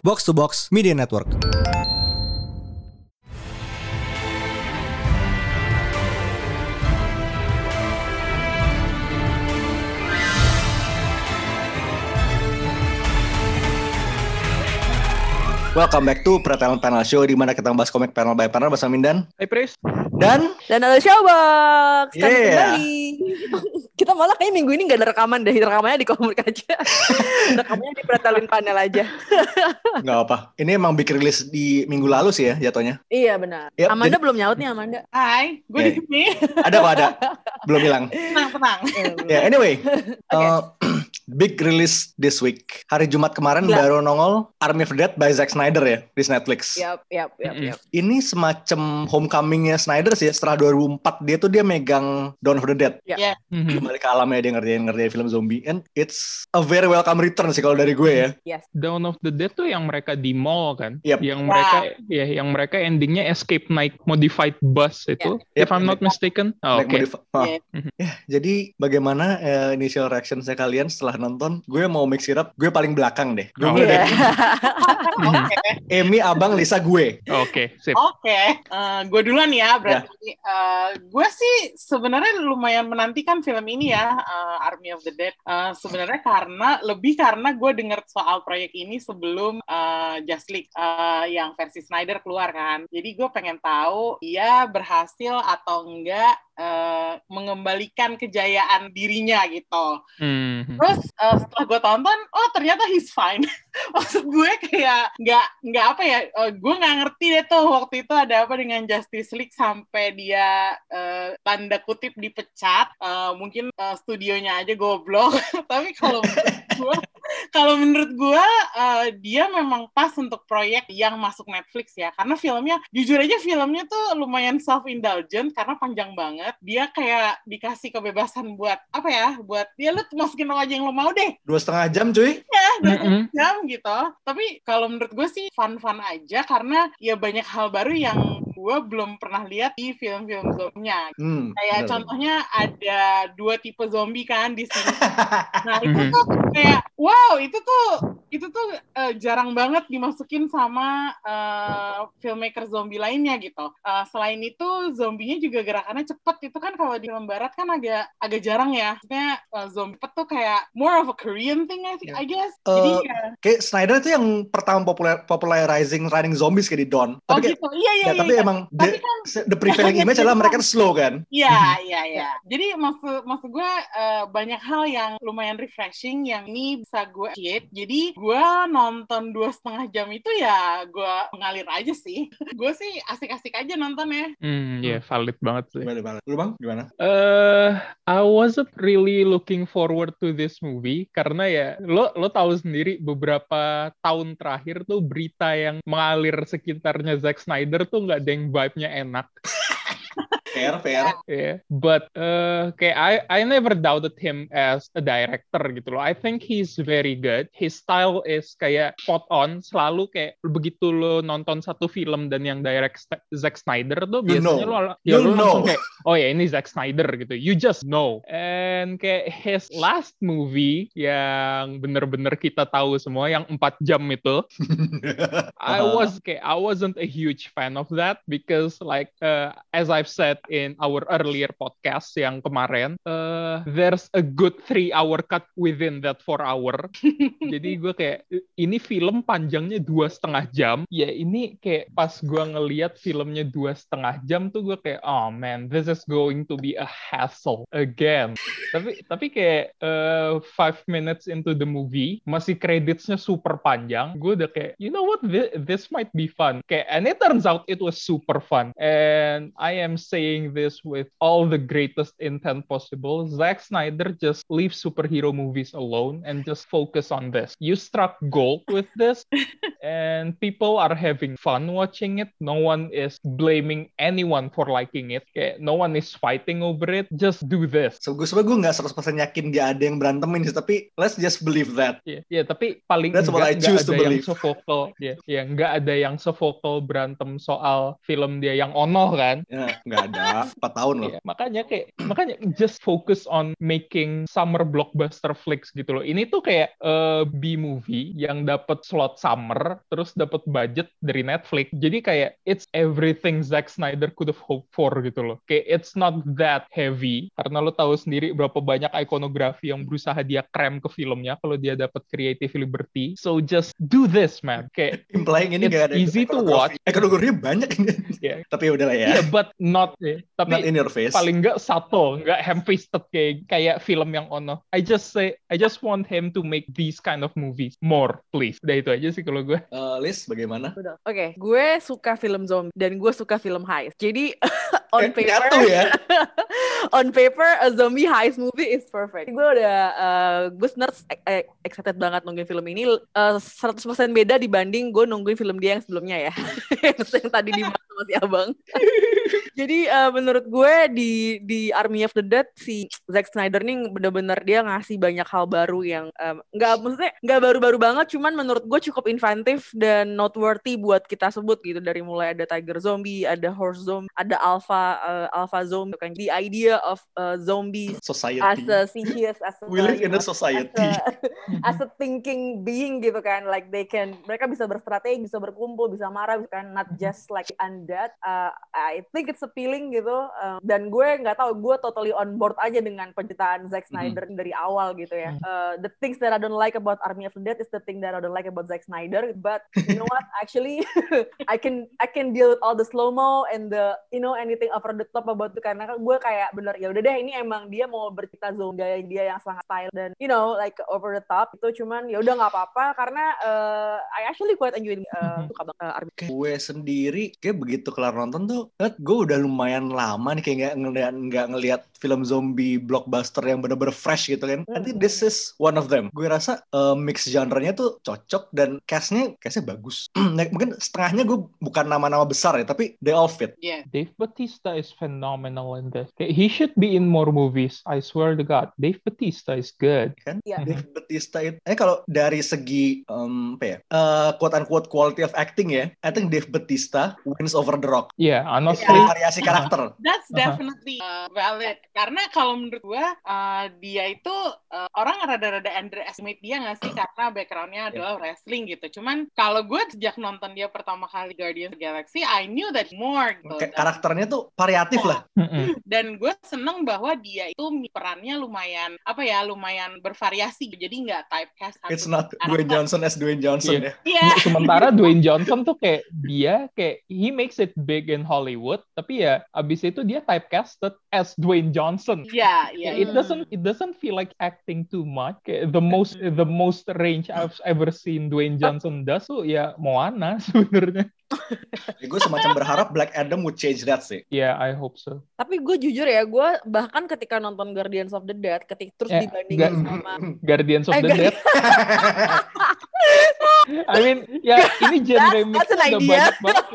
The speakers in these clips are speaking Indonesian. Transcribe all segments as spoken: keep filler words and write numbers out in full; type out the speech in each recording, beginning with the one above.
Box to Box Media Network. Welcome back to Pra Talent Panel Show, di mana kita membahas komik panel by panel bersama Mindan. Hai Pris. Dan Dan ada Showbox. Kami yeah. kembali. Kita malah kayaknya minggu ini gak ada rekaman deh. Rekamannya di komik aja. Rekamannya di Pra Talent Panel aja. Gak apa. Ini emang bikin rilis di minggu lalu sih ya jatuhnya. Iya benar. Yep, Amanda jadi... belum nyaut nih Amanda. Hai, gue yeah. di sini. Ada apa ada? Belum hilang. Tenang, tenang. Ya yeah, anyway. Okay. Uh, Big release this week. Hari Jumat kemarin yeah. baru nongol Army of the Dead by Zack Snyder ya di Netflix. Yap, yap, yap, yap. Ini semacam homecoming-nya Snyder sih ya. Setelah dua ribu empat dia tuh dia megang Dawn of the Dead. Iya. Yeah. Mm-hmm. Kembali ke alamnya, dia ngerjain-ngerjain film zombie, and it's a very welcome return sih kalau dari gue ya. Yes. Dawn of the Dead tuh yang mereka di mall kan. Yep. Yang wow. mereka ya yang mereka endingnya escape naik modified bus itu. Yeah. If yep. I'm not mistaken. Oh, oke. Okay. Modif- huh. yeah. mm-hmm. yeah, jadi bagaimana uh, initial reaction saya kalian setelah nonton? Gue mau mix it up, gue paling belakang deh. Gue oh, yeah. okay. Emi, Abang, Lisa, gue. Oke, okay, sip. Oke, okay. uh, gue duluan ya. Berarti yeah. uh, gue sih sebenarnya lumayan menantikan film ini ya, uh, Army of the Dead. Uh, sebenarnya karena lebih karena gue dengar soal proyek ini sebelum uh, Justice League uh, yang versi Snyder keluar kan. Jadi gue pengen tahu dia berhasil atau enggak Uh, mengembalikan kejayaan dirinya gitu. Mm-hmm. Terus uh, setelah gue tonton, oh ternyata he's fine. Maksud gue kayak nggak nggak apa ya, uh, gue nggak ngerti deh tuh waktu itu ada apa dengan Justice League sampai dia uh, tanda kutip dipecat. Uh, mungkin uh, studionya aja goblok. Tapi kalau gue Kalau menurut gue, uh, dia memang pas untuk proyek yang masuk Netflix ya. Karena filmnya, jujur aja filmnya tuh lumayan self-indulgent karena panjang banget. Dia kayak dikasih kebebasan buat, apa ya, buat ya lu masukin aja yang lu mau deh. Dua setengah jam cuy. Ya, dua setengah jam gitu. Tapi kalau menurut gue sih fun-fun aja karena ya banyak hal baru yang gue belum pernah lihat di film-film zombie-nya. Hmm, kayak bener. Contohnya ada dua tipe zombie kan di sini. Nah itu tuh kayak wow itu tuh itu tuh uh, jarang banget dimasukin sama uh, filmmaker zombie lainnya gitu. Uh, selain itu zombinya juga gerakannya cepet itu kan kalau di film barat kan agak agak jarang ya. Maksudnya uh, zombie cepet tuh kayak more of a Korean thing I, think, yeah. I guess. Uh, Jadi ya. Kayak Snyder tuh yang pertama popular popularizing running zombies kayak di Dawn. Tapi oh kayak, gitu iya iya. Ya, iya, tapi iya. Emang tapi the, kan, the prevailing image adalah mereka slow kan? Iya, iya, iya. Jadi maksud, maksud gue uh, banyak hal yang lumayan refreshing yang ini bisa gue appreciate. Jadi gue nonton dua setengah jam itu ya gue mengalir aja sih. Gue sih asik-asik aja nontonnya. Hmm, iya yeah, valid banget sih. Valid banget. Lu Bang, gimana? Uh, I wasn't really looking forward to this movie karena ya lo lo tahu sendiri beberapa tahun terakhir tuh berita yang mengalir sekitarnya Zack Snyder tuh nggak ada yang vibe-nya enak. Fair, fair. Yeah. But uh, kayak I, I never doubted him as a director gitu loh. I think he's very good. His style is kayak spot on. Selalu kayak begitu lo nonton satu film dan yang direct st- Zack Snyder tuh biasanya lo ya lo langsung kayak oh ya ini Zack Snyder gitu. You just know. And kayak his last movie yang bener-bener kita tahu semua yang empat jam itu. I was kayak I wasn't a huge fan of that because like uh, as I've said in our earlier podcast yang kemarin, uh, there's a good three hour cut within that four hour. Jadi gue kayak, ini film panjangnya dua setengah jam. Ya ini kayak pas gue ngeliat filmnya dua setengah jam tuh gue kayak, oh man, this is going to be a hassle again. Tapi tapi kayak uh, five minutes into the movie, masih creditsnya super panjang. Gue udah kayak, you know what, this, this might be fun. Kayak, and it turns out it was super fun. And I am saying this with all the greatest intent possible. Zack Snyder, just leave superhero movies alone and just focus on this. You struck gold with this and people are having fun watching it. No one is blaming anyone for liking it. Kayak no one is fighting over it. Just do this. So, gue sebenernya gue gak seratus persen yakin gak ada yang berantemin sih, tapi let's just believe that. Iya, yeah, yeah, tapi paling that's what I choose to believe. Gak ada yang se-vocal. Iya, yeah, gak ada yang se-vocal berantem soal film dia yang onoh kan. Iya, yeah, gak ada. empat tahun loh. Yeah, makanya kayak, makanya just focus on making summer blockbuster flicks gitu loh. Ini tuh kayak uh, B-movie yang dapat slot summer, terus dapat budget dari Netflix. Jadi kayak it's everything Zack Snyder could have hoped for gitu loh. Kayak it's not that heavy, karena lo tahu sendiri berapa banyak ikonografi yang berusaha dia krem ke filmnya kalau dia dapat creative liberty. So just do this, man. Kayak implying ini gak ada easy to watch. Ikonografi banyak ini. Yeah. Tapi udahlah ya. Yeah, but not eh. Tapi not in your face. Paling enggak satu, enggak ham-fisted kayak kayak film yang ono. I just say I just want him to make these kind of movies more, please. Udah itu aja sih kalau gue. Uh, Liz, bagaimana? Oke, okay. Gue suka film zombie dan gue suka film heist. Jadi on eh, paper nyatu ya. On paper a zombie heist movie is perfect. Gue udah uh, gue sebenernya excited banget nungguin film ini. Uh, seratus persen beda dibanding gue nungguin film dia yang sebelumnya ya. Yang tadi dibahas sama si abang. Jadi uh, menurut gue di di Army of the Dead si Zack Snyder nih bener-bener dia ngasih banyak hal baru yang um, gak, maksudnya gak baru-baru banget, cuman menurut gue cukup inventif dan noteworthy buat kita sebut gitu. Dari mulai ada tiger zombie, ada horse zombie, ada alpha uh, alpha zombie kan. The idea of uh, zombies society as a species, as a we live in a society as a, as a thinking being gitu kan, like they can, mereka bisa berstrategi, bisa berkumpul, bisa marah gitu kan, not just like undead. uh, I think it's appealing gitu. Um, dan gue nggak tahu, gue totally on board aja dengan penciptaan Zack Snyder mm-hmm. dari awal gitu ya. Uh, the things that I don't like about Army of the Dead is the thing that I don't like about Zack Snyder, but you know what, actually I can I can deal with all the slow-mo and the you know anything over the top about itu, karena gue kayak bener ya udah deh, ini emang dia mau bercerita zombie dia yang sangat style dan you know like over the top itu, cuman ya udah nggak apa-apa karena uh, I actually quite enjoy uh, suka banget uh, Army. Gue sendiri kayak begitu kelar nonton tuh, gue udah lumayan lama nih kayak nggak nggak ngelihat film zombie blockbuster yang benar-benar fresh gitu kan. Nanti mm-hmm. this is one of them. Gue rasa uh, mix genre-nya tuh cocok dan cast-nya cast-nya bagus. Mungkin setengahnya gue bukan nama-nama besar ya, tapi they all fit. Yeah. Dave Bautista is phenomenal in this. He should be in more movies. I swear to God. Dave Bautista is good. Kan? Yeah. Dave Bautista itu. Eh kalau dari segi um, apa ya? Uh, quote-unquote quality of acting ya. I think Dave Bautista wins over The Rock. Yeah, honestly. Yeah. Variasi karakter. That's definitely uh-huh. valid. Karena kalau menurut gue uh, dia itu uh, orang rada-rada underestimate dia nggak sih, karena backgroundnya adalah wrestling gitu. Cuman kalau gue sejak nonton dia pertama kali Guardians of the Galaxy, I knew that more gitu. Kayak karakternya tuh variatif lah. Dan gue seneng bahwa dia itu perannya lumayan apa ya, lumayan bervariasi. Jadi nggak typecast. It's not karakter. Dwayne Johnson as Dwayne Johnson yeah. ya. Yeah. Sementara Dwayne Johnson tuh kayak dia kayak he makes it big in Hollywood, tapi ya abis itu dia typecasted as Dwayne Johnson. Johnson. Yeah, yeah. It doesn't it doesn't feel like acting too much. The most the most range I've ever seen Dwayne Johnson does tuh ya Moana sebenarnya. Gue semacam berharap Black Adam would change that sih. Yeah, I hope so. Tapi gue jujur ya, gue bahkan ketika nonton Guardians of the Dead, ketika terus eh, dibandingin ga- sama Guardians of eh, the Dead. I mean, ya ini genre mix udah banyak banget.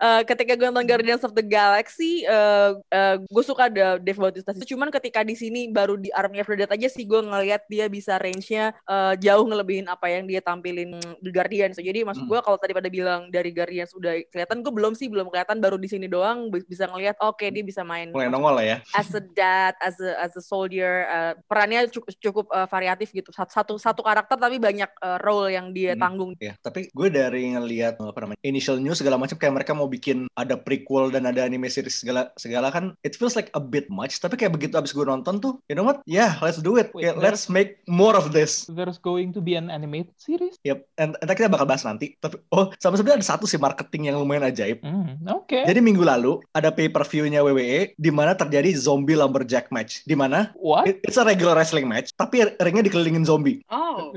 uh, ketika gue nonton Guardians of the Galaxy, uh, uh, gue suka ada Dave Bautista. Cuman ketika di sini baru di Army of the Dead aja sih gue ngelihat dia bisa range-nya uh, jauh ngelebihin apa yang dia tampilin di Guardians. So, jadi maksud gue hmm. kalau tadi pada bilang dari Guardians udah kelihatan, gue belum sih, belum kelihatan, baru di sini doang bisa ngelihat oke okay, dia bisa main mulai nongol lah ya as a dad, as a as a soldier. Uh, perannya cukup, cukup uh, variatif gitu, satu, satu satu karakter tapi banyak uh, role yang dia hmm. tanggung ya. Tapi gue dari ngelihat apa namanya initial news segala macam, kayak mereka mau bikin ada prequel dan ada anime series segala segala kan, it feels like a bit much. Tapi kayak begitu abis gue nonton tuh, you know what, yeah let's do it. Wait, kayak, let's make more of this. There's going to be an animated series. Yep, nanti kita bakal bahas nanti. Tapi oh, sama sebenarnya ada satu sih marketing yang lumayan ajaib. Mm, Oke. Okay. Jadi minggu lalu ada pay-per-view-nya W W E di mana terjadi zombie lumberjack match. Di mana? It, it's a regular wrestling match, tapi ringnya dikelilingin zombie. Oh.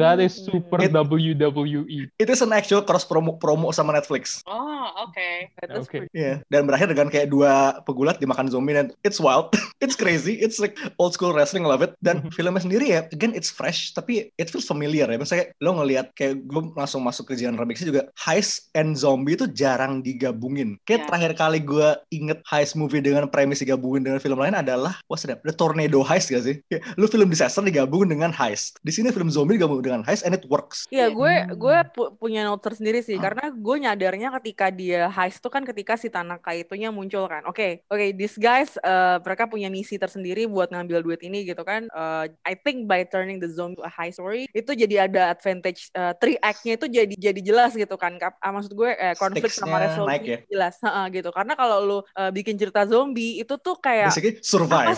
That is super it, W W E. It is an actual cross promo promo sama Netflix. Netflix. Oh, oke. Okay. Oke. Okay. Yeah. Dan berakhir dengan kayak dua pegulat dimakan zombie, dan it's wild, it's crazy, it's like old school wrestling, love it. Dan filmnya sendiri ya, again it's fresh, tapi it feels familiar ya. Misalnya lo ngelihat kayak gue langsung masuk ke genre mixnya juga, heist and zombie itu jarang digabungin. Kayak yeah. terakhir kali gue inget heist movie dengan premis digabungin dengan film lain adalah what's that? The Tornado Heist gak sih? Kayak, lo film disaster digabungin dengan heist. Di sini film zombie digabungin dengan heist and it works. Iya yeah, gue gue pu- punya note tersendiri sih, huh? Karena gue nyadarnya ketika dia heist tuh kan ketika si Tanaka itunya muncul kan. Oke, okay, oke, okay, these guys uh, mereka punya misi tersendiri buat ngambil duit ini gitu kan. Uh, I think by turning the zombie to a heist story itu jadi ada advantage, uh, three act-nya itu jadi jadi jelas gitu kan. Ah, maksud gue eh, konflik sama resolusi ya? Jelas, ha-ha, gitu. Karena kalau lu uh, bikin cerita zombie itu tuh kayak basically survive.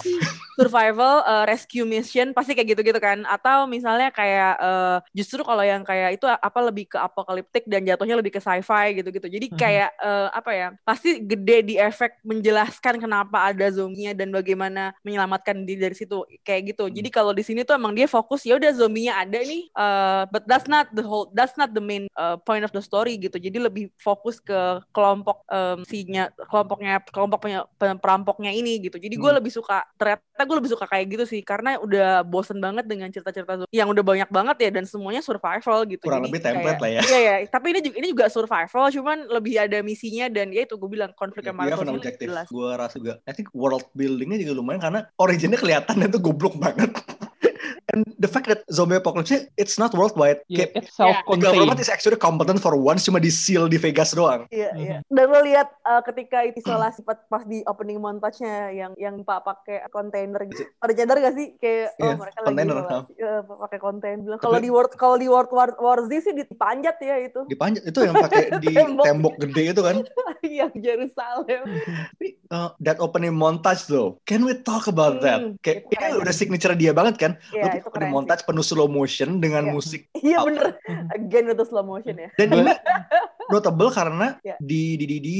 Survival, uh, rescue mission, pasti kayak gitu-gitu kan. Atau misalnya kayak uh, justru kalau yang kayak itu apa lebih ke apokaliptik dan jatuhnya lebih ke sci-fi gitu-gitu. Jadi kayak uh, apa ya, pasti gede di efek menjelaskan kenapa ada zombinya dan bagaimana menyelamatkan diri dari situ kayak gitu. Jadi kalau di sini tuh emang dia fokus ya udah zombinya ada nih, uh, but that's not the whole, that's not the main uh, point of the story gitu. Jadi lebih fokus ke kelompok um, sinya, kelompoknya, kelompok perampoknya ini gitu. Jadi gue hmm. lebih suka ternyata gue lebih suka kayak gitu sih, karena udah bosen banget dengan cerita-cerita yang udah banyak banget ya, dan semuanya survival gitu. Kurang jadi lebih template kayak, lah ya. Iya ya, tapi ini juga, ini juga survival, cuman lebih ada misinya, dan ya itu gue bilang konflik yang marah jelas. Gue rasa juga, I think world buildingnya juga lumayan karena originnya kelihatannya tuh goblok banget. And the fact that zombie apocalypse, it's not worldwide. Yeah, kayak, it's self-contained. The government is actually competent for once, cuma di-seal di Vegas doang. Iya, yeah, iya. Mm-hmm. Dan lo lihat uh, ketika isolasi pas di opening montage-nya yang yang Pak pakai kontainer gitu. Pada nyadar gak sih kayak yeah, oh, mereka container, lagi isolasi, no. uh, pakai kontainer. Kalau di World kalau di World War, War Z sih dipanjat ya itu. Dipanjat itu yang pakai di tembok. tembok gede itu kan. Yang Jerusalem. uh, that opening montage though. Can we talk about hmm, that? Kayak ini kan udah signature dia banget kan. Yeah. Lu di montage penuh slow motion dengan yeah. musik. Iya yeah, bener. Again itu slow motion ya. Dan ini notable karena yeah. di, di di di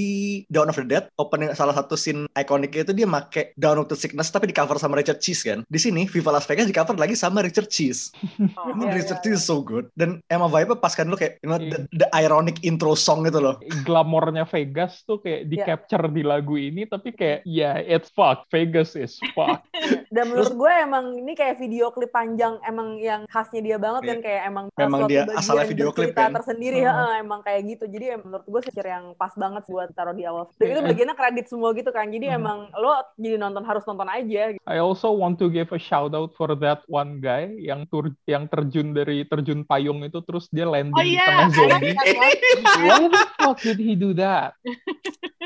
Dawn of the Dead opening salah satu scene ikoniknya itu dia make Dawn of the Sickness tapi di cover sama Richard Cheese kan. Di sini Viva Las Vegas di cover lagi sama Richard Cheese. Oh, yeah, Richard yeah, Cheese yeah. is so good. Dan Emma Vibe pas kan lu kayak you know, yeah. the, the ironic intro song gitu loh. Glamornya Vegas tuh kayak di capture yeah. di lagu ini, tapi kayak ya yeah, it's fucked. Vegas is fucked. Dan menurut gue emang ini kayak video klip panjang emang yang khasnya dia banget yeah. dan kayak emang memang dia asalnya video klip kan? Tersendiri uh-huh. he, emang kayak gitu. Jadi menurut gue sih yang pas banget buat taruh di awal. Dan yeah. itu bagiannya kredit semua gitu kan. Jadi uh-huh. emang lo jadi nonton harus nonton aja. I also want to give a shout out for that one guy yang tur yang terjun dari terjun payung itu terus dia landing oh, yeah. di tengah zombie. Why the fuck did he do that?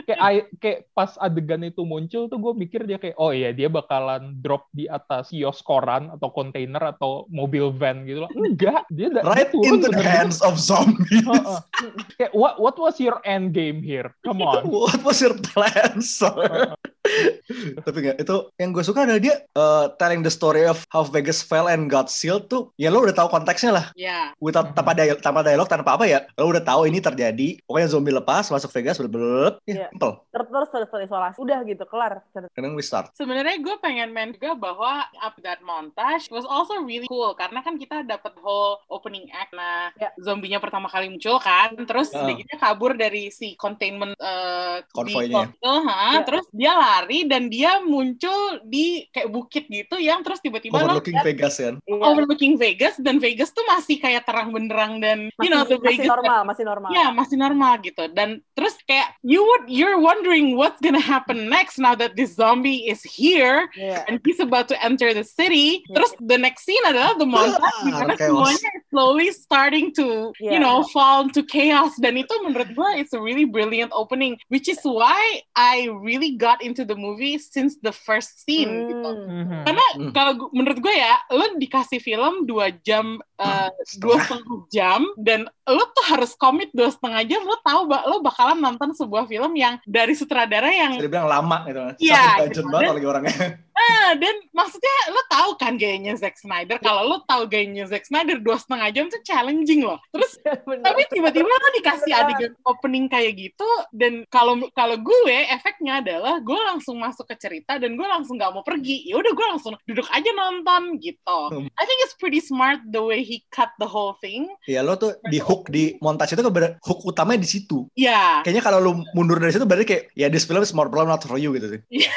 Kayak, I, kayak pas adegan itu muncul tuh gue mikir dia kayak oh iya dia bakalan drop di atas kios koran atau kontainer atau mobil van gitu loh. Enggak, dia da- right dia turun into the hands of zombies. Uh-uh. Kayak what what was your end game here? Come on. What was your plan, sir? Uh-uh. Tapi enggak, itu yang gue suka adalah dia uh, telling the story of how Vegas fell and got sealed tuh. Ya lo udah tahu konteksnya lah. Iya. Yeah. Without tanpa dialog, tanpa dialog tanpa apa ya. Lo udah tahu ini terjadi. Pokoknya zombie lepas masuk Vegas blablabla. Ya, yeah. Simpel. Terus terisolasi. Udah gitu, kelar. Then we start. Sebenarnya gue pengen main juga bahwa up that montage was also really cool karena kan kita dapat whole opening act nah yeah. zombinya pertama kali muncul kan. Terus uh. sedikitnya kabur dari si containment uh, konvoynya. Di, uh, yeah. Terus dia lah lari dan dia muncul di kayak bukit gitu yang terus tiba-tiba overlooking lo, Vegas kan yeah. overlooking Vegas dan Vegas tuh masih kayak terang benderang dan masih, you know the Vegas masih normal masih normal ya yeah, masih normal gitu dan terus kayak you would you're wondering what's gonna happen next now that this zombie is here yeah. and he's about to enter the city yeah. terus the next scene adalah the montage di mana semuanya slowly starting to yeah. you know fall into chaos dan itu menurut gue it's a really brilliant opening which is why I really got into the movie since the first scene mm. gitu. Mm-hmm. Karena kalau menurut gue ya, lo dikasih film dua jam uh, dua setengah jam dan lo tuh harus komit dua setengah jam lo tahu bak lo bakalan nonton sebuah film yang dari sutradara yang dia bilang lama gitu. Iya, yeah, gitu. Banget lagi orangnya. Nah, dan maksudnya lo tahu kan gayanya Zack Snyder. Kalau lo tahu gayanya Zack Snyder dua setengah jam tuh challenging loh. Terus ya, tapi tiba-tiba lo dikasih bener. Adegan opening kayak gitu, dan kalau kalau gue efeknya adalah gue langsung masuk ke cerita dan gue langsung nggak mau pergi. Ya udah gue langsung duduk aja nonton gitu. I think it's pretty smart the way he cut the whole thing. Iya, lo tuh di hook di montage itu keber- hook utamanya di situ. Iya. Kayaknya kalau lo mundur dari situ berarti kayak ya this film is more problem not for you gitu sih. Iya.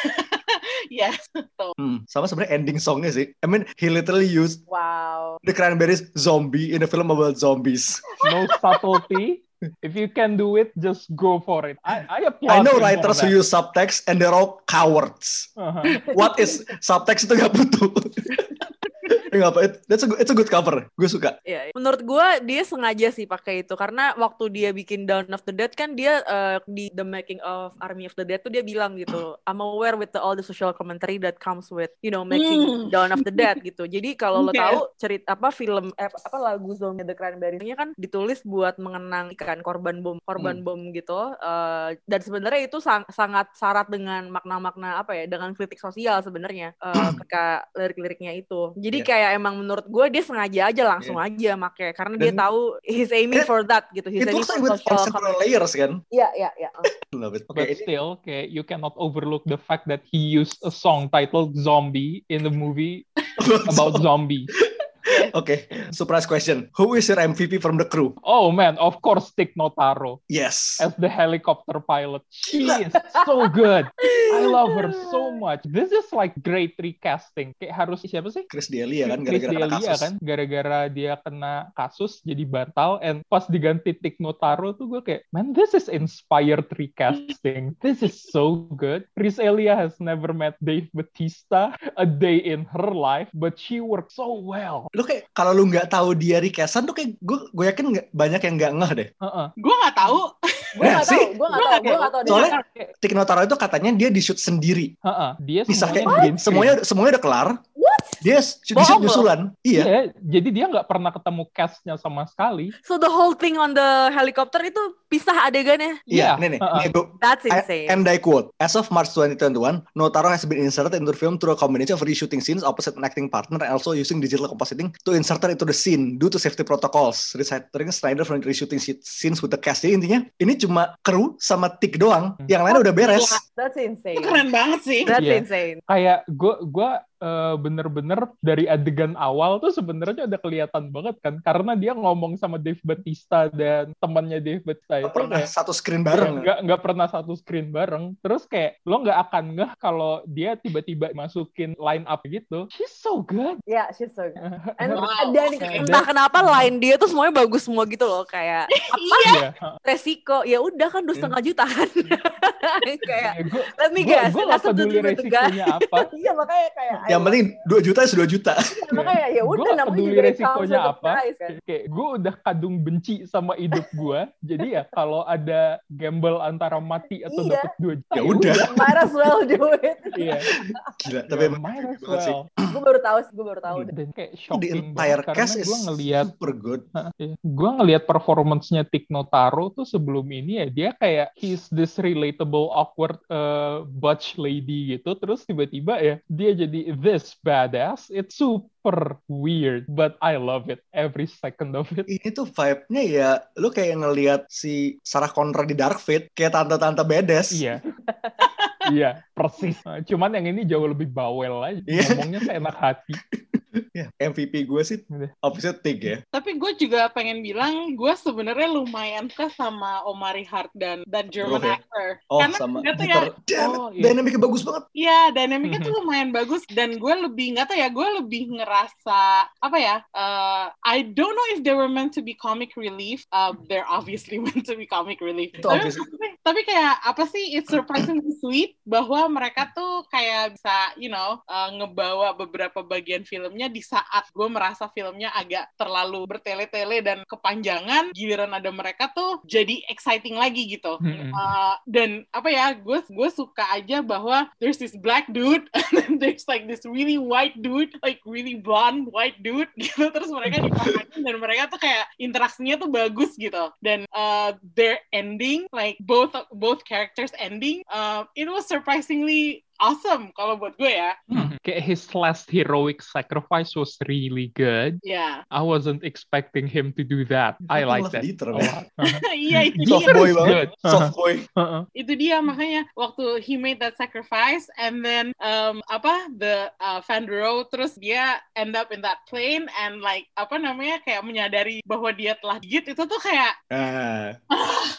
Ya, yes, betul. Hmm, sama sebenarnya ending songnya sih. I mean, he literally used wow. The Cranberries zombie in a film about zombies. No subtlety. If you can do it, just go for it. I, I applaud. I know writers who use subtext and they're all cowards. Uh-huh. What is subtext itu nggak butuh. Enggak, that's a good, it's a good cover. Gue suka. Yeah, yeah. Menurut gue dia sengaja sih pakai itu karena waktu dia bikin Dawn of the Dead kan dia uh, di the making of Army of the Dead tuh dia bilang gitu, I'm aware with the, all the social commentary that comes with you know making mm. Dawn of the Dead gitu. Jadi kalau okay. lo tahu cerita apa film eh, apa lagu Zombie The Cranberries-nya kan ditulis buat mengenang ikan korban bom korban mm. bom gitu uh, dan sebenarnya itu sang, sangat syarat dengan makna-makna apa ya dengan kritik sosial sebenarnya uh, ketika lirik-liriknya itu. Jadi yeah. kayak kayak emang menurut gue dia sengaja aja langsung yeah. aja makanya karena dan dia tahu he's aiming for that gitu. He's aiming for several layers kan? Iya iya iya. Love it. Okay, but still, okay, you cannot overlook the fact that he used a song titled "Zombie" in the movie about zombie. Oke, okay. Surprise question. Who is your M V P from the crew? Oh man, of course Tig Notaro. Yes. As the helicopter pilot. She is so good. I love her so much. This is like great recasting. Kayak harus siapa sih? Chris D'Elia kan gara-gara Chris D'Elia kan gara-gara dia kena kasus jadi batal and pas diganti Tig Notaro tuh gue kayak man this is inspired recasting. This is so good. Chris D'Elia has never met Dave Bautista a day in her life but she worked so well. Lu kayak kalau lu nggak tahu dia recastan tuh kayak gue gue yakin gak, banyak yang nggak ngeh deh. Uh-uh. Gue nggak tahu. Gue nggak tahu. Gue nggak tahu. Gua soalnya Tig Notaro itu katanya dia di shoot sendiri. Uh-uh. Dia semuanya kayak, semuanya semuanya udah kelar. What? Dia shoot nyusulan. Iya. Yeah, jadi dia nggak pernah ketemu castnya sama sekali. So the whole thing on the helicopter itu pisah adegannya. Iya. Yeah. Nih nih. Uh-uh. Nih that's insane. I, and I quote: As of March twenty twenty-one, Notaro has been inserted into the film through a combination of reshooting scenes opposite an acting partner and also using digital compositing to insert into the scene due to safety protocols, reciting Snyder from reshooting scenes with the cast. Jadi intinya ini cuma kru sama Tig doang, yang lain oh, udah beres. That's insane. Keren banget sih. That's yeah. insane. Kayak gue gue Uh, bener-bener dari adegan awal tuh sebenarnya udah kelihatan banget kan karena dia ngomong sama Dave Bautista dan temannya Dave Bautista itu pernah kayak, satu screen bareng nggak ya, nggak pernah satu screen bareng terus kayak lo nggak akan ngeh kalau dia tiba-tiba masukin line up gitu. She's so good. Yeah, she's so good. And wow. dan entah kenapa line dia tuh semuanya bagus semua gitu loh kayak apa yeah. resiko ya udah kan dua setengah juta kan kayak gua, let me guess gue nggak peduli resikonya apa iya makanya kayak yang penting dua juta ya dua juta. Ya, makanya ya udah namanya juga resikonya apa. Kan? Kayak gue udah kadung benci sama hidup gue. Jadi ya kalau ada gamble antara mati atau iya. dapat dua juta ya udah. Might as well do it. Iya. Gila, tapi ya, might as well. Gue baru tahu, gue baru tahu. Dan kayak shocking banget karena gue ngelihat super good. Gue ngelihat performance-nya Tig Notaro tuh sebelum ini ya dia kayak he's this relatable awkward uh, butch lady gitu. Terus tiba-tiba ya dia jadi this badass, it's super weird, but I love it every second of it. Ini tuh vibe-nya ya, lu kayak ngelihat si Sarah Connor di Dark Fate, kayak tante-tante badass. Iya. Iya, persis. Cuman yang ini jauh lebih bawel aja. Yeah. Ngomongnya seenak hati. Yeah, M V P gue sih obviously Tig ya. Tapi gue juga pengen bilang gue sebenarnya lumayan ke sama Omari Hart dan dan German okay. actor. Oh, karena sama gitu ya. Oh, yeah. Dinamiknya bagus banget. Iya, dinamiknya tuh lumayan bagus dan gue lebih enggak tahu ya, gue lebih ngerasa apa ya? Uh, I don't know if they were meant to be comic relief. Uh, they're obviously meant to be comic relief. Tapi, tapi kayak apa sih? It's surprisingly sweet bahwa mereka tuh kayak bisa, you know, uh, ngebawa beberapa bagian film di saat gue merasa filmnya agak terlalu bertele-tele dan kepanjangan giliran ada mereka tuh jadi exciting lagi gitu mm-hmm. uh, dan apa ya gue gue suka aja bahwa there's this black dude and there's like this really white dude like really blonde white dude gitu terus mereka dipakai dan mereka tuh kayak interaksinya tuh bagus gitu dan uh, their ending like both both characters ending uh, it was surprisingly awesome kalau buat gue ya. Hmm. Kayak his last heroic sacrifice was really good. Yeah. I wasn't expecting him to do that. I like that. Iya itu dia. Soft boy banget. Soft boy. Itu dia makanya waktu he made that sacrifice and then um, apa the uh, Fandro terus dia end up in that plane and like apa namanya kayak menyadari bahwa dia telah digigit itu tuh kayak. Uh,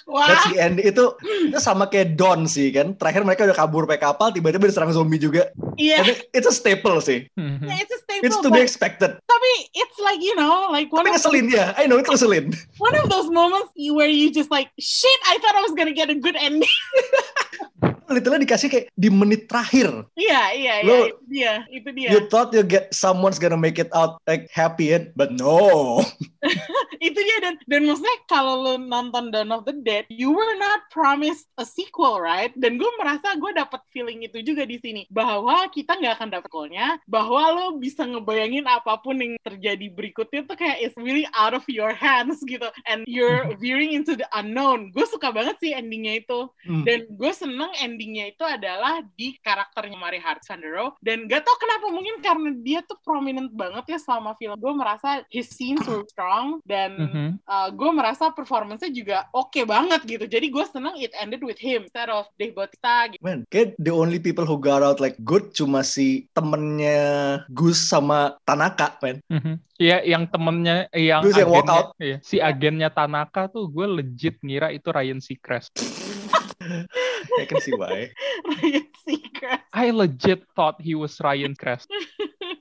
wah. That's the end itu itu sama kayak Dawn sih kan. Terakhir mereka udah kabur pakai kapal tiba-tiba diserang zombie juga. Iya. Yeah. It's a staple sih. Mm-hmm. Yeah, it's a staple. It's to be expected. Tapi it's like you know, like one tapi of ngeselin ya. I know it's ngeselin. One of those moments where you just like shit. I thought I was gonna get a good ending. Literally dikasih kayak di menit terakhir. Iya, iya, iya. Itu dia, itu dia. You thought you get someone's gonna make it out like happy end, but no. Itu dia dan dan maksudnya kalau lo nonton Dawn of the Dead, you were not promised a sequel, right? Dan gue merasa gue dapet feeling itu juga di sini bahwa kita nggak akan dapet sequelnya, bahwa lo bisa ngebayangin apapun yang terjadi berikutnya tuh kayak it's really out of your hands gitu, and you're veering into the unknown. Gue suka banget sih endingnya itu, mm. dan gue seneng ending endingnya itu adalah di karakternya Omari Hardwick dan gak tau kenapa mungkin karena dia tuh prominent banget ya selama film gue merasa his scenes were strong dan mm-hmm. uh, gue merasa performance-nya juga oke okay banget gitu jadi gue seneng it ended with him instead of Dave Bautista gitu. Man, kayak the only people who got out like good cuma si temennya Gus sama Tanaka man. Mm-hmm. Iya, yang temennya, yang Gus agennya, yang walkout. Iya. Si agennya Tanaka tuh gue legit ngira itu Ryan Seacrest. I can see why. Ryan Seacrest. I legit thought he was Ryan Seacrest.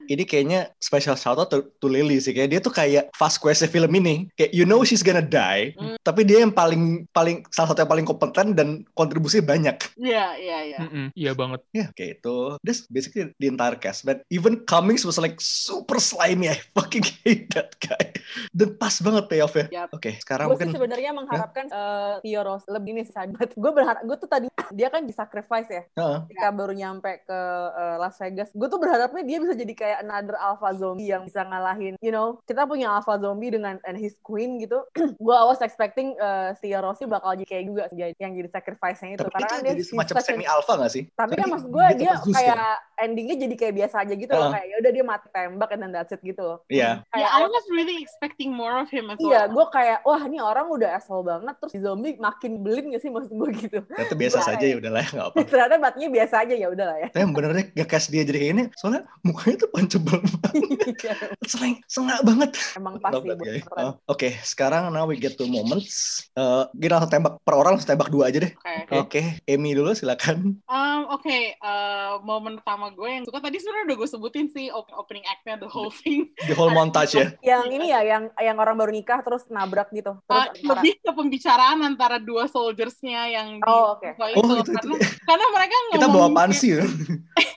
Ini kayaknya special shout out to, to Lily sih. Kayak dia tuh kayak fast quest-nya film ini. Kayak you know she's gonna die. Mm. Tapi dia yang paling, paling salah satu yang paling kompeten dan kontribusinya banyak. Iya, iya, iya. Iya banget. Iya, yeah, kayak itu. That's basically the entire cast. But even Cummings was like super slimy. I fucking hate that guy. Dan pas banget payoff-nya. Yep. Oke, okay, sekarang gua mungkin... Gue sih sebenarnya mengharapkan huh? uh, Tio Rose lebih nih sahabat. Gue berharap, gue tuh tadi, dia kan di-sacrifice ya. Uh-huh. Ketika baru nyampe ke uh, Las Vegas. Gue tuh berharapnya dia bisa jadi kayak another alpha zombie yang bisa ngalahin, you know, kita punya alpha zombie dengan and his queen gitu. Gue was expecting uh, si Rossi bakal jadi kayak juga yang jadi sacrifice-nya itu. Tapi karena kan dia jadi semacam semi alpha nggak sih? Tapi, Tapi kan maksud gue dia, dia kayak ya? Endingnya jadi kayak biasa aja gitu uh. loh, kayak ya udah dia mati tembak and then that's it gitu loh. Iya. Yeah. Yeah, I was really expecting more of him as well. Iya, gue kayak wah ini orang udah asshole banget terus si zombie makin belin nggak sih maksud gue gitu. Ternyata biasa saja ya udahlah nggak apa. Ternyata batnya biasa aja ya udahlah ya. Tapi benernya gak kas dia jadi kayak ini, soalnya mukanya tuh cebel banget. Selain, sengak banget. Emang pasti. Oh, Oke, okay. Sekarang now we get to moments. Uh, gini langsung tembak per orang, langsung tembak dua aja deh. Oke, okay. okay. okay. Amy dulu silakan. Um, Oke, okay. uh, momen pertama gue yang suka tadi sebenarnya udah gue sebutin sih opening act-nya, the whole thing. The whole montage ya. Yang ini ya, yang yang orang baru nikah terus nabrak gitu. Terus uh, lebih ke pembicaraan antara dua soldiers-nya yang di oh, okay. itu. Oh, itu, karena, itu. Karena mereka ngomongin. Kita bawa apaan sih ya?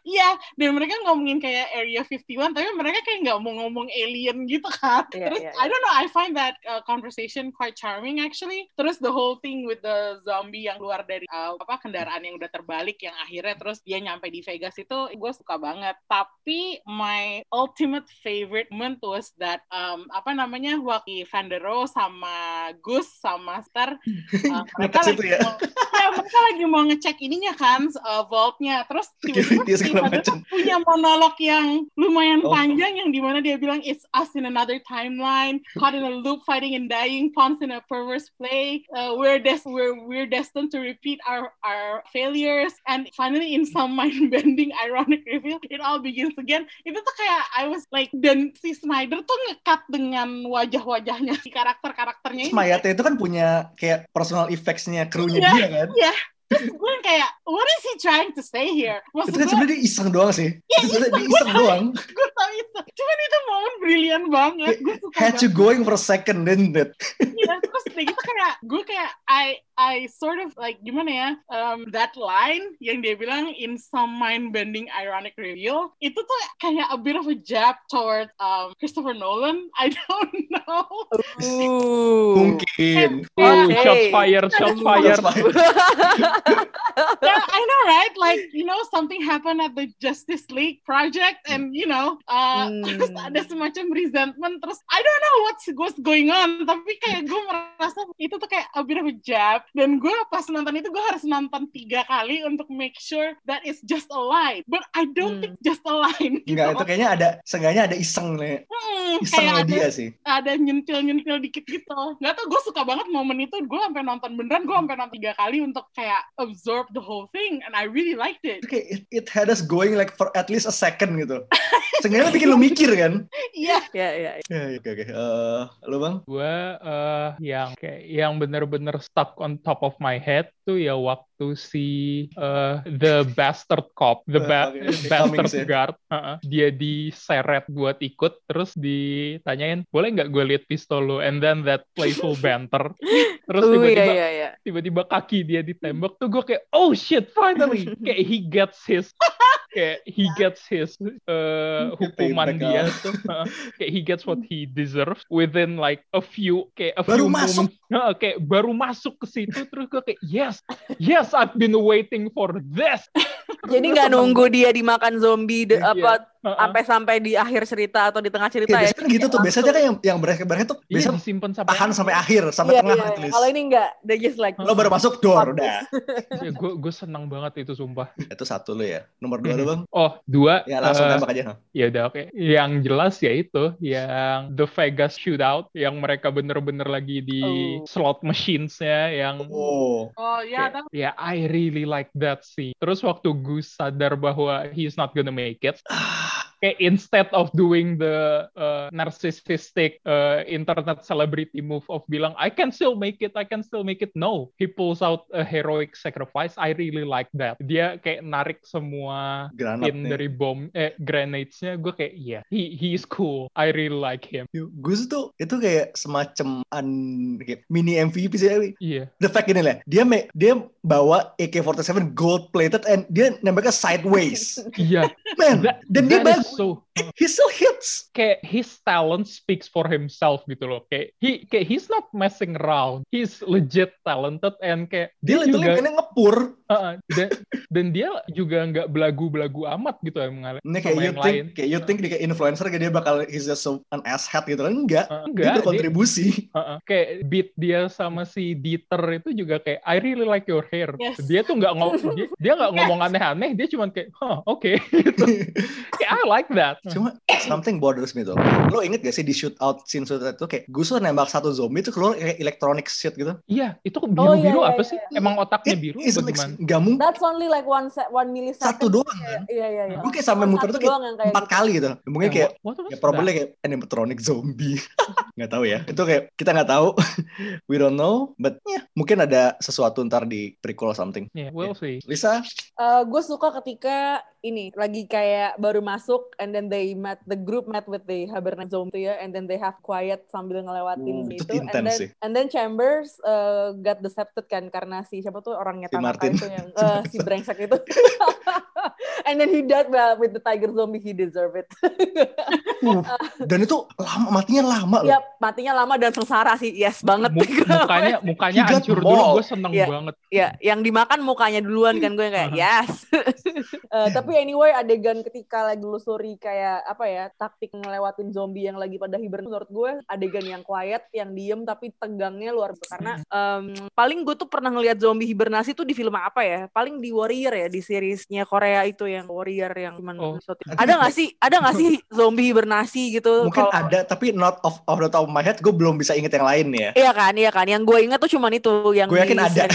Iya, dan mereka ngomongin kayak Area fifty-one tapi mereka kayak nggak mau ngomong alien gitu kan. Yeah, terus yeah, yeah. I don't know, I find that uh, conversation quite charming actually. Terus the whole thing with the zombie yang keluar dari uh, apa kendaraan yang udah terbalik yang akhirnya terus dia nyampe di Vegas itu gue suka banget. Tapi my ultimate favorite moment was that um, apa namanya Waki Vandero sama Gus sama Star uh, mereka lagi ya. Mau, ya, mereka lagi mau ngecek ininya kan uh, vault-nya. Terus tiba-tiba punya monolog yang lumayan oh. panjang yang dimana dia bilang it's us in another timeline caught in a loop fighting and dying pawns in a perverse play uh, we're, des- we're, we're destined to repeat our, our failures and finally in some mind-bending ironic reveal it all begins again. Itu tuh kayak I was like dan si Snyder tuh nge-cut dengan wajah-wajahnya si karakter-karakternya ini Mayate itu kan punya kayak personal effects-nya krunya yeah, dia kan yeah. Terus gue kayak, what is he trying to say here? Maksud itu kan sebenarnya dia iseng doang sih. Iya iseng, dia iseng gue doang. Tahu, gue tau iseng. Cuman itu momen brilian banget. Gue suka had banget. You going for a second, didn't it? Iya, terus gitu kayak, gue kayak, I I sort of like, gimana ya, um, that line yang dia bilang, in some mind-bending ironic reveal, itu tuh kayak a bit of a jab towards um, Christopher Nolan. I don't know. Ooh. Mungkin. And, oh, yeah. Shots fired, shots fired. I know, right? Like, you know, something happened at the Justice League project, and you know, uh, mm. ada semacam resentment. Terus I don't know what's, what's going on, tapi kayak gue merasa itu tuh kayak a bit of a jab. Dan gue pas nonton itu gue harus nonton tiga kali untuk make sure that it's just a line. But I don't mm. think just a line. Gitu. Enggak, itu kayaknya ada, seenggaknya ada iseng nih. Hmm, iseng kayak dia ada, sih. Ada nyentil-nyentil dikit gitu. Nggak tau, gue suka banget momen itu. Gue sampai nonton beneran, gue sampai nonton tiga kali untuk kayak absorb the whole thing, and I really liked it. Okay, it, it had us going like for at least a second gitu. Seenggaknya bikin lu mikir kan? Iya. Iya, iya. Oke, oke. Halo Bang? Gue uh, yang kayak yang bener-bener stuck on top of my head tuh ya waktu si uh, the bastard cop, the ba- okay, okay. bastard Coming, guard, uh-uh. dia diseret buat ikut, terus ditanyain, boleh nggak gue lihat pistol lo? And then that playful banter, terus Ooh, tiba-tiba yeah, yeah, yeah. tiba-tiba kaki dia ditembak tuh gue kayak oh shit finally, kayak he gets his kayak he gets his uh, hukuman dia tuh, uh, kayak he gets what he deserves within like a few kayak a baru few masuk. moments, uh, kayak baru masuk ke situ terus gue kayak yes, yes I've been waiting for this. Jadi nggak nunggu dia dimakan zombie de- yeah. apa sampai uh-uh. sampai di akhir cerita atau di tengah cerita yeah, ya. Biasanya gitu tuh, biasanya kan yang yang berakhir-berakhir tuh yeah, biasanya disimpan sampai tahan akhir. sampai akhir sampai yeah, tengah yeah, yeah. Kalau ini enggak, they just like lo baru masuk door udah. Ya gue gue senang banget itu sumpah. Itu satu lo ya. Nomor dua lo Bang. Oh, dua. Ya langsung uh, tembak aja. Ya udah oke. Okay. Yang jelas ya itu yang The Vegas Shootout yang mereka bener-bener lagi di oh. slot machines-nya yang Oh. Oh ya, yeah, ya yeah, I really like that sih. Terus waktu gue sadar bahwa he's not gonna make it. Kayak instead of doing the uh, narcissistic uh, internet celebrity move of bilang I can still make it, I can still make it. No, he pulls out a heroic sacrifice. I really like that. Dia kayak narik semua pin dari bom eh grenades-nya. Gue kayak yeah, he he's cool. I really like him. Gue tuh itu kayak semacam an, kayak mini M V P sih. Yeah. The fact ini lah. Dia me, dia bawa A K forty-seven gold plated and dia nembaknya sideways. Iya. Man, that, dan that dia bagus. So, he still hits. Kayak his talent speaks for himself gitu loh. Kayak he, kayak he's not messing around. He's legit talented and kayak dia, dia juga kena ngepur. Uh, dan, dan dia juga nggak belagu-belagu amat gitu ya mengalir. Nah, kayak you think, lain. kayak you think dia kayak influencer kayak dia bakal he's just an asshat gitu loh. Enggak. Uh, enggak. Dia berkontribusi. Dia, uh, uh, kayak beat dia sama si Dieter itu juga kayak I really like your hair. Yes. Dia tuh nggak ngomong dia nggak ngomong yes. aneh-aneh. Dia cuma kayak huh, oke. Okay. Gitu. Kayak I like that. Cuma something bothers me tuh. Lo inget gak sih di shoot out scene itu kayak gue suruh nembak satu zombie itu keluar kayak electronic shit gitu. Iya, itu biru-biru oh, yeah, yeah, apa yeah, sih? Yeah. Emang otaknya biru it, atau gimana? Gak mungkin. That's only like one se- one millisecond. Satu doang kan? Iya, iya, iya. Gue kayak sampai muter tuh kayak empat gitu. kali gitu. Mungkin yeah, kayak what, what ya probably kayak animatronic zombie. Gak tahu ya. Itu kayak kita gak tahu. We don't know, but yeah, mungkin ada sesuatu ntar di prequel or something. Yeah, we'll yeah. see. Lisa? Uh, gue suka ketika ini lagi kayak baru masuk and then they met the group met with the hibernate zombie ya and then they have quiet sambil ngelewatin gitu uh, and then and then Chambers uh, got decepted kan karena si siapa tuh orangnya si tanah itu yang uh, si brengsek itu and then he died well, with the tiger zombie he deserve it. uh, dan itu lama matinya lama loh. Iya, matinya lama dan sengsara sih. Yes banget. M- mukanya mukanya hancur dulu gue seneng yeah, banget. Iya, yeah. yang dimakan mukanya duluan kan gue kayak uh-huh. yes. uh, tapi anyway, adegan ketika lagi lusuri kayak apa ya, taktik ngelewatin zombie yang lagi pada hibernasi, menurut gue adegan yang quiet, yang diem tapi tegangnya luar biasa. Karena um, paling gue tuh pernah ngelihat zombie hibernasi tuh di film apa ya? Paling di Warrior ya, di seriesnya Korea itu yang Warrior yang cuman oh. ada nggak sih? Ada nggak sih zombie hibernasi gitu? Mungkin kalo... ada, tapi not off off the top of my head, gue belum bisa inget yang lain ya. Iya kan, iya kan. Yang gue inget tuh cuman itu yang gue yakin ada.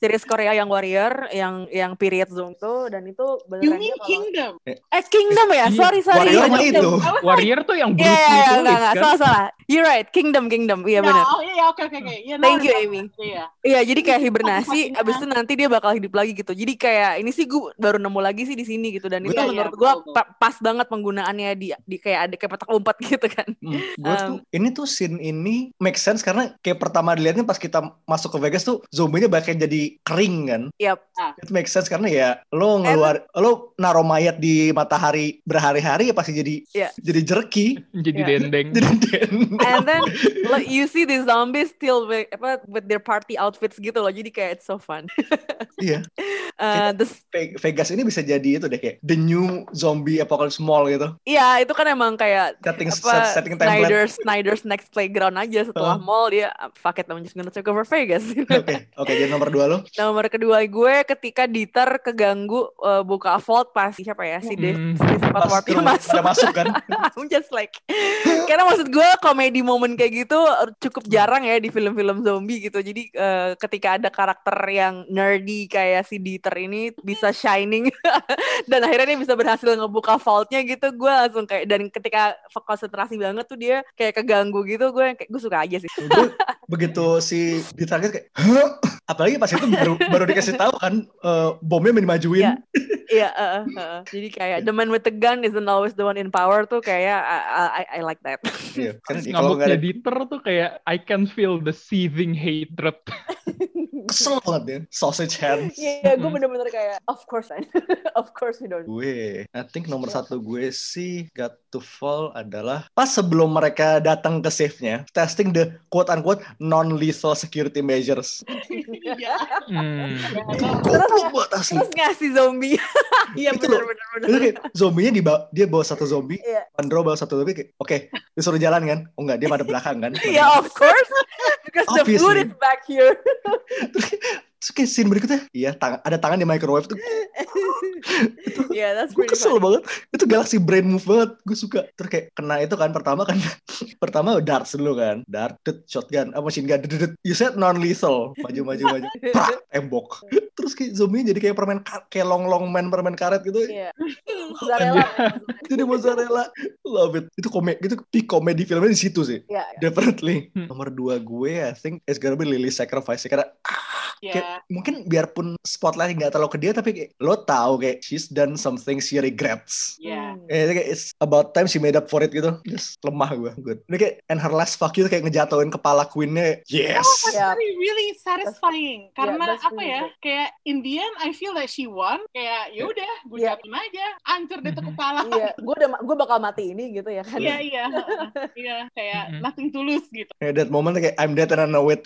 Series Korea yang Warrior, yang yang period zombie tuh, dan itu beneran. Kingdom. Eh Kingdom ya, sorry sorry. Warrior mah itu. Warrior tuh yang brutal. Iya iya enggak enggak salah salah. You're right, Kingdom Kingdom. Iya benar. Oh iya oke oke oke. Thank you Amy. Iya. Iya jadi kayak hibernasi, abis itu nanti dia bakal hidup lagi gitu. Jadi kayak ini sih gue baru nemu lagi sih di sini gitu dan itu menurut gue pas banget penggunaannya di di kayak ada kayak petak umpet gitu kan. Gue tuh ini tuh scene ini make sense karena kayak pertama dilihatnya pas kita masuk ke Vegas tuh zombinya bakal jadi jadi kering kan. Yap. It makes sense karena ya lo ngeluar, And... lo naro mayat di matahari berhari-hari ya pasti jadi yeah. jadi jerky, jadi yeah. dendeng. Jadi dendeng. And then like, you see the zombies still with, apa, with their party outfits gitu loh. Jadi kayak it's so fun. Iya. Uh, this... Vegas ini bisa jadi itu deh kayak the new zombie apocalypse mall gitu. Iya, yeah, itu kan emang kayak setting, apa, setting Snyder, Snyder's next playground aja setelah uh. mall dia fuck it, I'm just gonna take over Vegas. Oke, oke okay. okay, jadi nomor dua lo. Nomor kedua gue ketika Dieter keganggu uh, buka vault pas siapa ya si Dave sempat warp masuk. Udah masuk kan? I'm just like karena maksud gue komedi momen kayak gitu cukup jarang ya di film-film zombie gitu. Jadi uh, ketika ada karakter yang nerdy kayak si Dieter ini bisa shining dan akhirnya dia bisa berhasil ngebuka vault-nya gitu, gue langsung kayak dan ketika konsentrasi banget tuh dia kayak keganggu gitu, gue kayak gue suka aja sih. Begitu si Dieter kayak huh? Apalagi pas itu baru, baru dikasih tahu kan uh, bomnya menimajuin. Iya, yeah. yeah, uh, uh, uh. Jadi kayak yeah. the man with the gun isn't always the one in power tuh kayak I, I, I like that. Yeah. Karena kalau nggak ada Dieter tuh kayak I can feel the seething hatred. Kesel banget ya, sausage hands. Iya, yeah, gue bener-bener kayak, of course, I of course we don't. Gue, I think nomor yeah. satu gue sih, got to fall adalah, pas sebelum mereka datang ke safe-nya, testing the quote-unquote non-lethal security measures. Iya. Goblok banget asli. Terus ngasih zombie. Iya, bener-bener. Zombinya di ba- dia bawa satu zombie, yeah. Pandro bawa satu zombie, oke, okay, disuruh jalan kan? Oh enggak, dia pada belakang kan? Iya, yeah, of course. Because obviously. The food is back here. Terus kayak scene berikutnya, iya tang- ada tangan di microwave tuh. Iya, yeah, that's pretty funny. Gue kesel banget. Itu galaxy brain move banget. Gue suka. Terus kayak kena itu kan, pertama kan. Pertama darts dulu kan. Dart, shotgun, apa machine gun. You said non-lethal. Maju-maju-maju. Prak, tembok. Terus kayak zombie jadi kayak permen, kayak long-long man permen karet gitu. Iya. Mozzarella. Jadi mozzarella. Love it. Itu komedi, itu peak komedi filmnya di situ sih. Yeah, yeah. Definitely. Hmm. Nomor dua gue, I think it's gonna be Lily Sacrifice. Karena... Yeah. Kayak, mungkin biarpun spotlight nggak terlalu ke dia tapi kayak, lo tahu kayak she's done something she regrets. Yeah. Kayak, it's about time she made up for it gitu. Yes, lemah gue. Good. Ini kayak and her last fuck you kayak ngejatuhin kepala queennya. Yes. Oh, yeah. Really, really satisfying. That's, karena yeah, apa really ya? Good. Kayak in the end I feel that she won. Kayak ya udah, gue yeah. jatuhin aja, hancur deh tuh kepala. Iya. Yeah. Gue udah, gue bakal mati ini gitu ya kan. Iya iya. Iya. Kayak nothing to lose gitu. Yeah, that moment kayak I'm dead and I know it.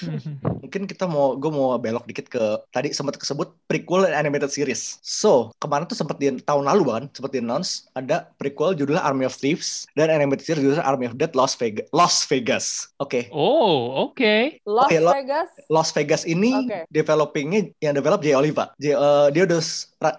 Mungkin kita mau, gue mau belok dikit ke tadi sempat disebut prequel dan animated series. So kemarin tuh sempat di tahun lalu kan sempat di announce ada prequel judulnya Army of Thieves dan animated series judulnya Army of the Dead: Las Vegas. Las Vegas. Oke. Okay. Oh, oke. Okay. Las okay, Vegas. Las Vegas ini okay. developingnya yang develop Jay Oliva. Jay, uh, dia udah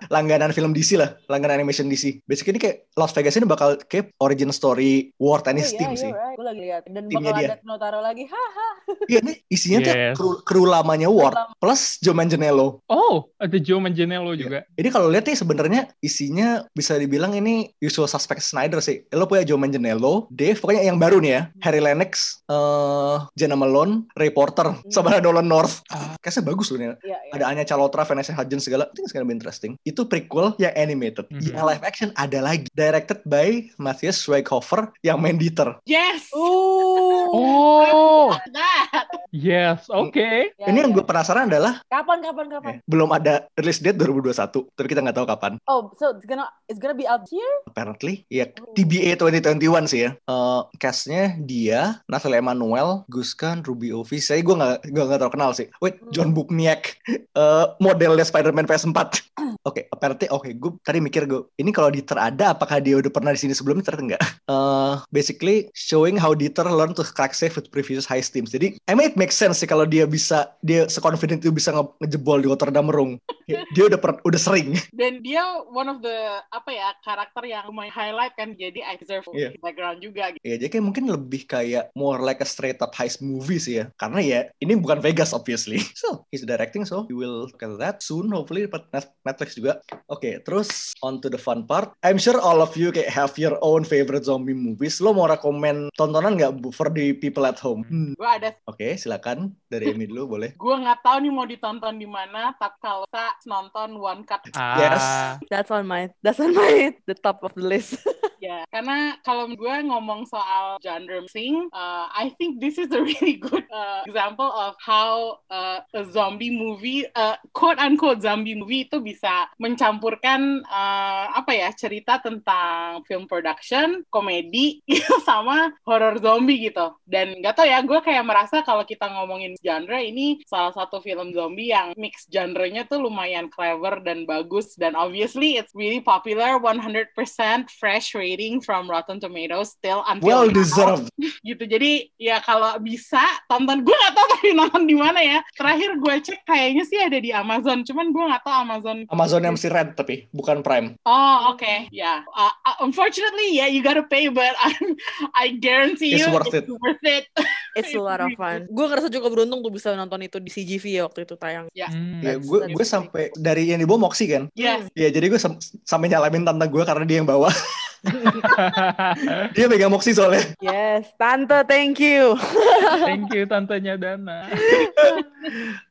langganan film D C lah, langganan animation D C. Basically ini kayak Las Vegas ini bakal kayak origin story War and his oh, team yeah, sih. Right. Gue lagi lihat dan bakal dia. Ada Notaro lagi. Haha. Iya nih isinya yes. tuh kru, kru lamanya War plus Joe Manganiello. Oh, ada Joe Manganiello yeah. juga. Ini kalau lihat nih sebenarnya isinya bisa dibilang ini usual suspect Snyder sih. Lo punya Joe Manganiello, Dave pokoknya yang baru nih ya. Harry Lennox, uh, Jenna Malone, Ray Porter, mm. sama Nolan North. Uh, Kayaknya bagus loh nih. Yeah, yeah. Ada Anya Chalotra, Vanessa Hudgens segala. I think it's gonna be interesting. Itu prequel yang animated. Mm-hmm. Yang live action ada lagi. Directed by Matthias Schweighofer yang main Dieter. Yes. Ooh. Oh. Yes. Oke. Okay. Ya, ini ya. Yang gue penasaran adalah kapan kapan kapan. Eh, belum ada release date dua ribu dua puluh satu, tapi kita nggak tahu kapan. Oh, so it's gonna it's gonna be out here? Apparently. Ya, oh. T B A dua ribu dua puluh satu sih ya. Uh, cast-nya dia, Nathalie Emanuel, Guskan, Ruby Ovi. Saya gue nggak nggak terlalu kenal sih. Wait, hmm. John Bukniak, uh, modelnya Spider-Man P S four. Oke, okay, apparently oke. Okay, gue tadi mikir gue, ini kalau Dieter ada, apakah dia udah pernah di sini sebelumnya? Ternyata enggak. Uh, basically showing how Dieter learn to crack safe with previous heist teams. Jadi, I mean it makes sense sih kalau dia bisa, dia seconfident itu bisa nge- ngejebol di Rotterdam Merung. Dia udah per- udah sering. Dan dia one of the apa ya karakter yang lumayan highlight kan. Jadi I deserve yeah. background juga. Iya, gitu. Yeah, jadi kayak mungkin lebih kayak more like a straight up heist movie sih ya. Karena ya ini bukan Vegas obviously. So he's directing, so we will look at that soon. Hopefully dapat Netflix juga. Oke, okay, terus on to the fun part. I'm sure all of you kayak have your own favorite zombie movies. Lo mau rekomen tontonan nggak for the people at home? Hmm. Gue ada. Oke, okay, silakan dari Amy dulu boleh. Gue nggak tahu nih mau ditonton di mana. Tapi kalau nonton One Cut. Ah. Yes. That's on my. That's on my the top of the list. Ya, karena kalau gue ngomong soal genre sing, uh, I think this is a really good uh, example of how uh, a zombie movie, uh, quote unquote zombie movie itu bisa mencampurkan uh, apa ya, cerita tentang film production, komedi gitu, sama horror zombie gitu. Dan nggak tau ya, gue kayak merasa kalau kita ngomongin genre, ini salah satu film zombie yang mix genre-nya tuh lumayan clever dan bagus, dan obviously it's really popular, one hundred percent fresh rate from Rotten Tomatoes still until well deserved gitu. Jadi ya kalau bisa tonton, gue nggak tahu tadi nonton di mana ya, terakhir gue cek kayaknya sih ada di Amazon, cuman gue nggak tahu Amazon Amazonnya masih Red tapi bukan Prime. Oh oke okay. Ya yeah. uh, uh, unfortunately ya yeah, you gotta pay, but I'm, I guarantee it's you worth it's it. worth it It's a lot of fun. Gue ngerasa cukup beruntung tuh bisa nonton itu di C G V waktu itu tayang. Ya, yeah. hmm. yeah, gue gue sampai dari yang dibawa Moxie kan. Iya. Yeah. Ya, yeah, jadi gue sam- sampai nyalamin tante gue karena dia yang bawa. Dia pegang Moxie soalnya. Yes, tante, thank you. Thank you tantenya Dana.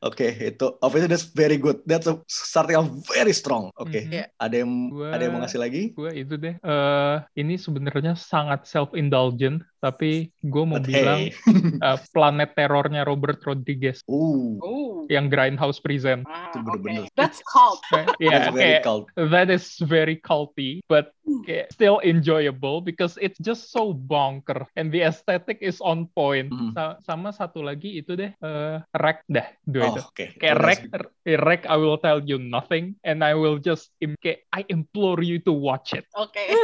Oke, okay, itu obviously that's very good. That's a starting off very strong. Oke. Okay. Mm-hmm. Yeah. Ada yang gua, ada yang mau ngasih lagi? Gue itu deh. Uh, ini sebenarnya sangat self indulgent, tapi gue mau But bilang. Hey. Uh, planet terornya Robert Rodriguez. Ooh. Ooh. Yang Grindhouse present. Ah, itu bener-bener. Okay. That's cult. Yeah, that's very cult. That is very culty, but okay, still enjoyable because it's just so bonker and the aesthetic is on point. Mm. Sa- sama satu lagi itu deh, uh, R E C dah, dua oh, itu. Okay. Kayak R E C, R E C, I will tell you nothing and I will just im- kayak, I implore you to watch it. Oke. Okay.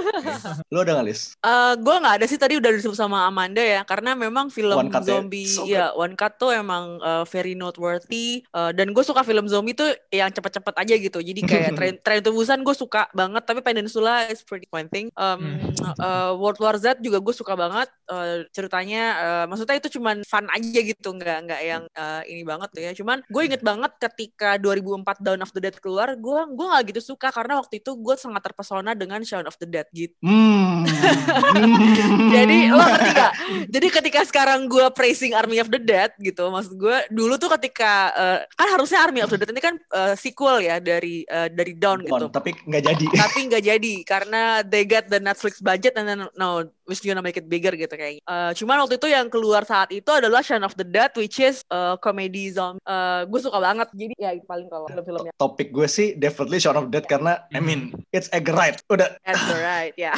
Lo ada nggak, Liz? Uh, gue nggak ada sih, tadi udah disebut sama Amanda ya, karena memang film One zombie, so ya One Cut tuh emang uh, very noteworthy, uh, dan gue suka film zombie tuh yang cepet-cepet aja gitu, jadi kayak tren tren tebusan gue suka banget, tapi Peninsula is pretty pointing. Um, uh, World War Z juga gue suka banget, uh, ceritanya, uh, maksudnya itu cuman fun aja gitu, nggak nggak yang uh, ini banget tuh ya, cuman gue inget banget ketika dua ribu empat Dawn of the Dead keluar, gue gue nggak gitu suka karena waktu itu gue sangat terpesona dengan Shaun of the Dead gitu. Mm. Jadi lo ngerti gak? Jadi ketika sekarang gue praising Army of the Dead gitu, maksud gue dulu tuh ketika uh, kan harusnya Army of the Dead ini kan uh, sequel ya dari uh, dari Dawn gitu, tapi nggak jadi tapi nggak jadi karena they got the Netflix budget and then no which gonna make it bigger gitu kayaknya. Uh, cuman waktu itu yang keluar saat itu adalah Shaun of the Dead, which is uh, comedy zombie. Uh, gue suka banget, jadi ya paling kalau film-filmnya topik gue sih definitely Shaun of the Dead, yeah. Karena I mean it's Edgar Wright, udah Edgar Wright ya, yeah.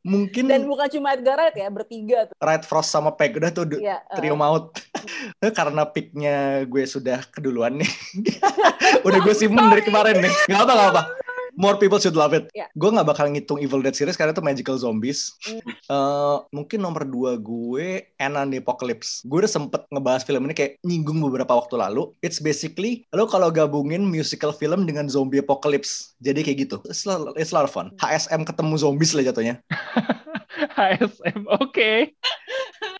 Mungkin dan bukan cuma Edgar Wright ya, bertiga tuh Wright, Frost sama Peg, udah tuh Yeah, uh, trio maut. Karena pick-nya gue sudah keduluan nih. Udah gue simpen dari kemarin nih. Gak apa-apa. More people should love it. Yeah. Gue gak bakal ngitung Evil Dead series karena itu magical zombies. Mm. Uh, mungkin nomor dua gue Anna and the Apocalypse. Gue udah sempet ngebahas film ini, kayak nyinggung beberapa waktu lalu. It's basically lo kalau gabungin musical film dengan zombie apocalypse. Jadi kayak gitu. It's a lot, it's a lot of fun. H S M ketemu zombies lah jatuhnya. H S M, oke. Okay.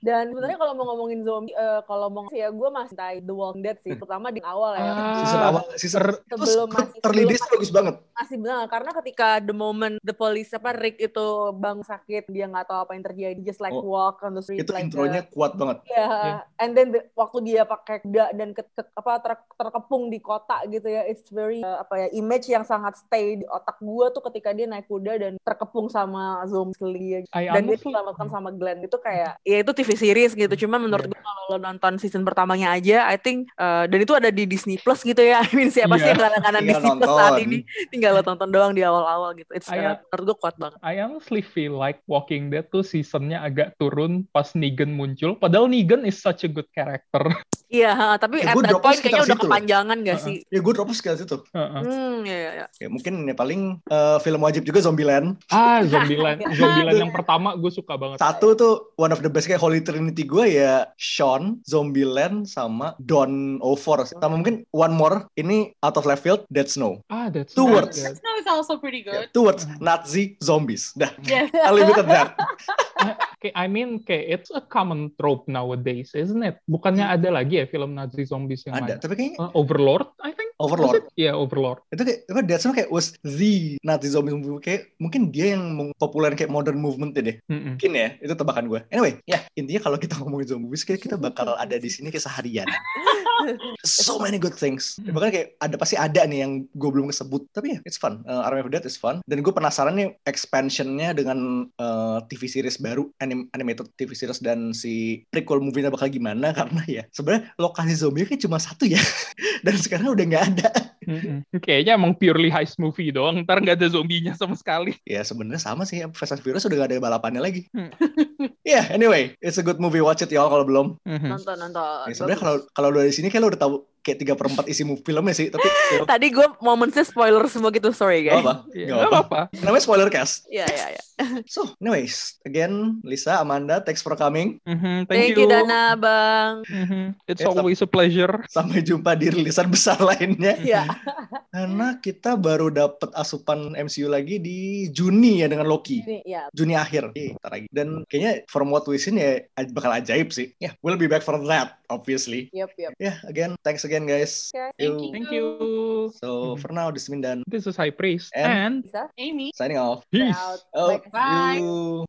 Dan sebenarnya kalau mau ngomongin zombie, uh, kalau mau sih ya gue masih tai The Walking Dead sih, terutama di awal ya. Ah, season awal, season sebelum masih terlidis bagus banget. Masih benar, karena ketika the moment the police apa Rick itu bang sakit, dia nggak tahu apa yang terjadi, just like oh, walk on the street. Itu like intronya the, kuat banget. Ya, yeah. yeah. And then the, waktu dia pakai kuda dan ke, ke, apa ter, terkepung di kota gitu ya, it's very uh, apa ya, image yang sangat stay di otak gue tuh ketika dia naik kuda dan terkepung sama zombie dan dia diselamatkan sama Glenn itu kayak, ya itu T V series gitu. Cuma menurut yeah. gue kalau lo nonton season pertamanya aja, I think uh, dan itu ada di Disney Plus gitu ya. I mean siapa yeah. sih kalangan Disney nonton. Plus saat ini tinggal lo tonton doang di awal-awal gitu. It's I, menurut gue kuat banget. I honestly feel like Walking Dead tuh seasonnya agak turun pas Negan muncul. Padahal Negan is such a good character. Iya, yeah, tapi ya, at that point kayaknya udah kepanjangan loh. Gak uh-uh. sih? Ya gue drop sekitar situ. Uh-uh. Hmm, ya, ya, ya. Ya mungkin ya paling uh, film wajib juga Zombieland. Ah, Zombieland. Zombieland yang pertama gue suka banget. Satu tuh one of the best, kayak Holy Trinity gue ya Shaun, Zombieland sama Dawn oh four. Sama mungkin one more, ini out of left field, Dead Snow. Ah, Dead Snow. Two words. Dead Snow is also pretty good. Yeah, two words, Nazi zombies. Dah. Yeah. I leave it at that. I mean, kayak it's a common trope nowadays, isn't it? Bukannya ada lagi ya film Nazi zombies yang ada, main. Tapi kayaknya uh, Overlord, I think. Overlord. Iya, yeah, Overlord. Itu kayak itu Dead Snow kayak was the Nazi zombie movie, kayak mungkin dia yang populer kayak modern movement deh. Mm-mm. Mungkin ya, itu tebakan gue. Anyway, ya yeah, intinya kalau kita ngomongin zombie movies kayak kita bakal ada di sini kayak seharian. So many good things. Bahkan kayak ada pasti ada nih yang gue belum kesebut. Tapi ya, it's fun. Uh, Army of the Dead is fun. Dan gue penasaran nih expansionnya dengan uh, T V series baru, anim- animated T V series dan si prequel movie-nya bakal gimana? Karena ya sebenarnya lokasi zombie kayak cuma satu ya. Dan sekarang udah nggak ada. Mm-hmm. Kayaknya emang purely heist movie doang. Ntar gak ada zombinya sama sekali. Ya sebenarnya sama sih, Fast and Furious udah gak ada balapannya lagi. Yeah, anyway, it's a good movie, watch it y'all kalau belum. Mm-hmm. Nonton nonton. Ya, sebenarnya kalau kalau lu dari sini kayak lu udah tahu kayak tiga per empat isi filmnya sih, tapi ya. Tadi gue momennya spoiler semua gitu, sorry guys. Gak apa, yeah. Gak apa-apa. Namanya spoiler cast. Iya, iya, iya. So, anyways, again, Lisa, Amanda, thanks for coming. Mm-hmm, thank, thank you. Thank you, Dana, Bang. Mm-hmm. It's yeah, always a pleasure. Sampai jumpa di rilisan besar lainnya. Iya. Yeah. Karena kita baru dapat asupan M C U lagi di Juni ya dengan Loki. Juni, yeah. Juni akhir. Oke, ntar lagi. Dan kayaknya from what we seen ya bakal ajaib sih. Yeah, we'll be back for that, obviously. Yep, yep. Yeah, again, thanks again. Again, guys. Okay, thank you. Thank you. So for now, this is Mindan. This is High Priest and, and Amy signing off. Peace. Peace. Oh, bye.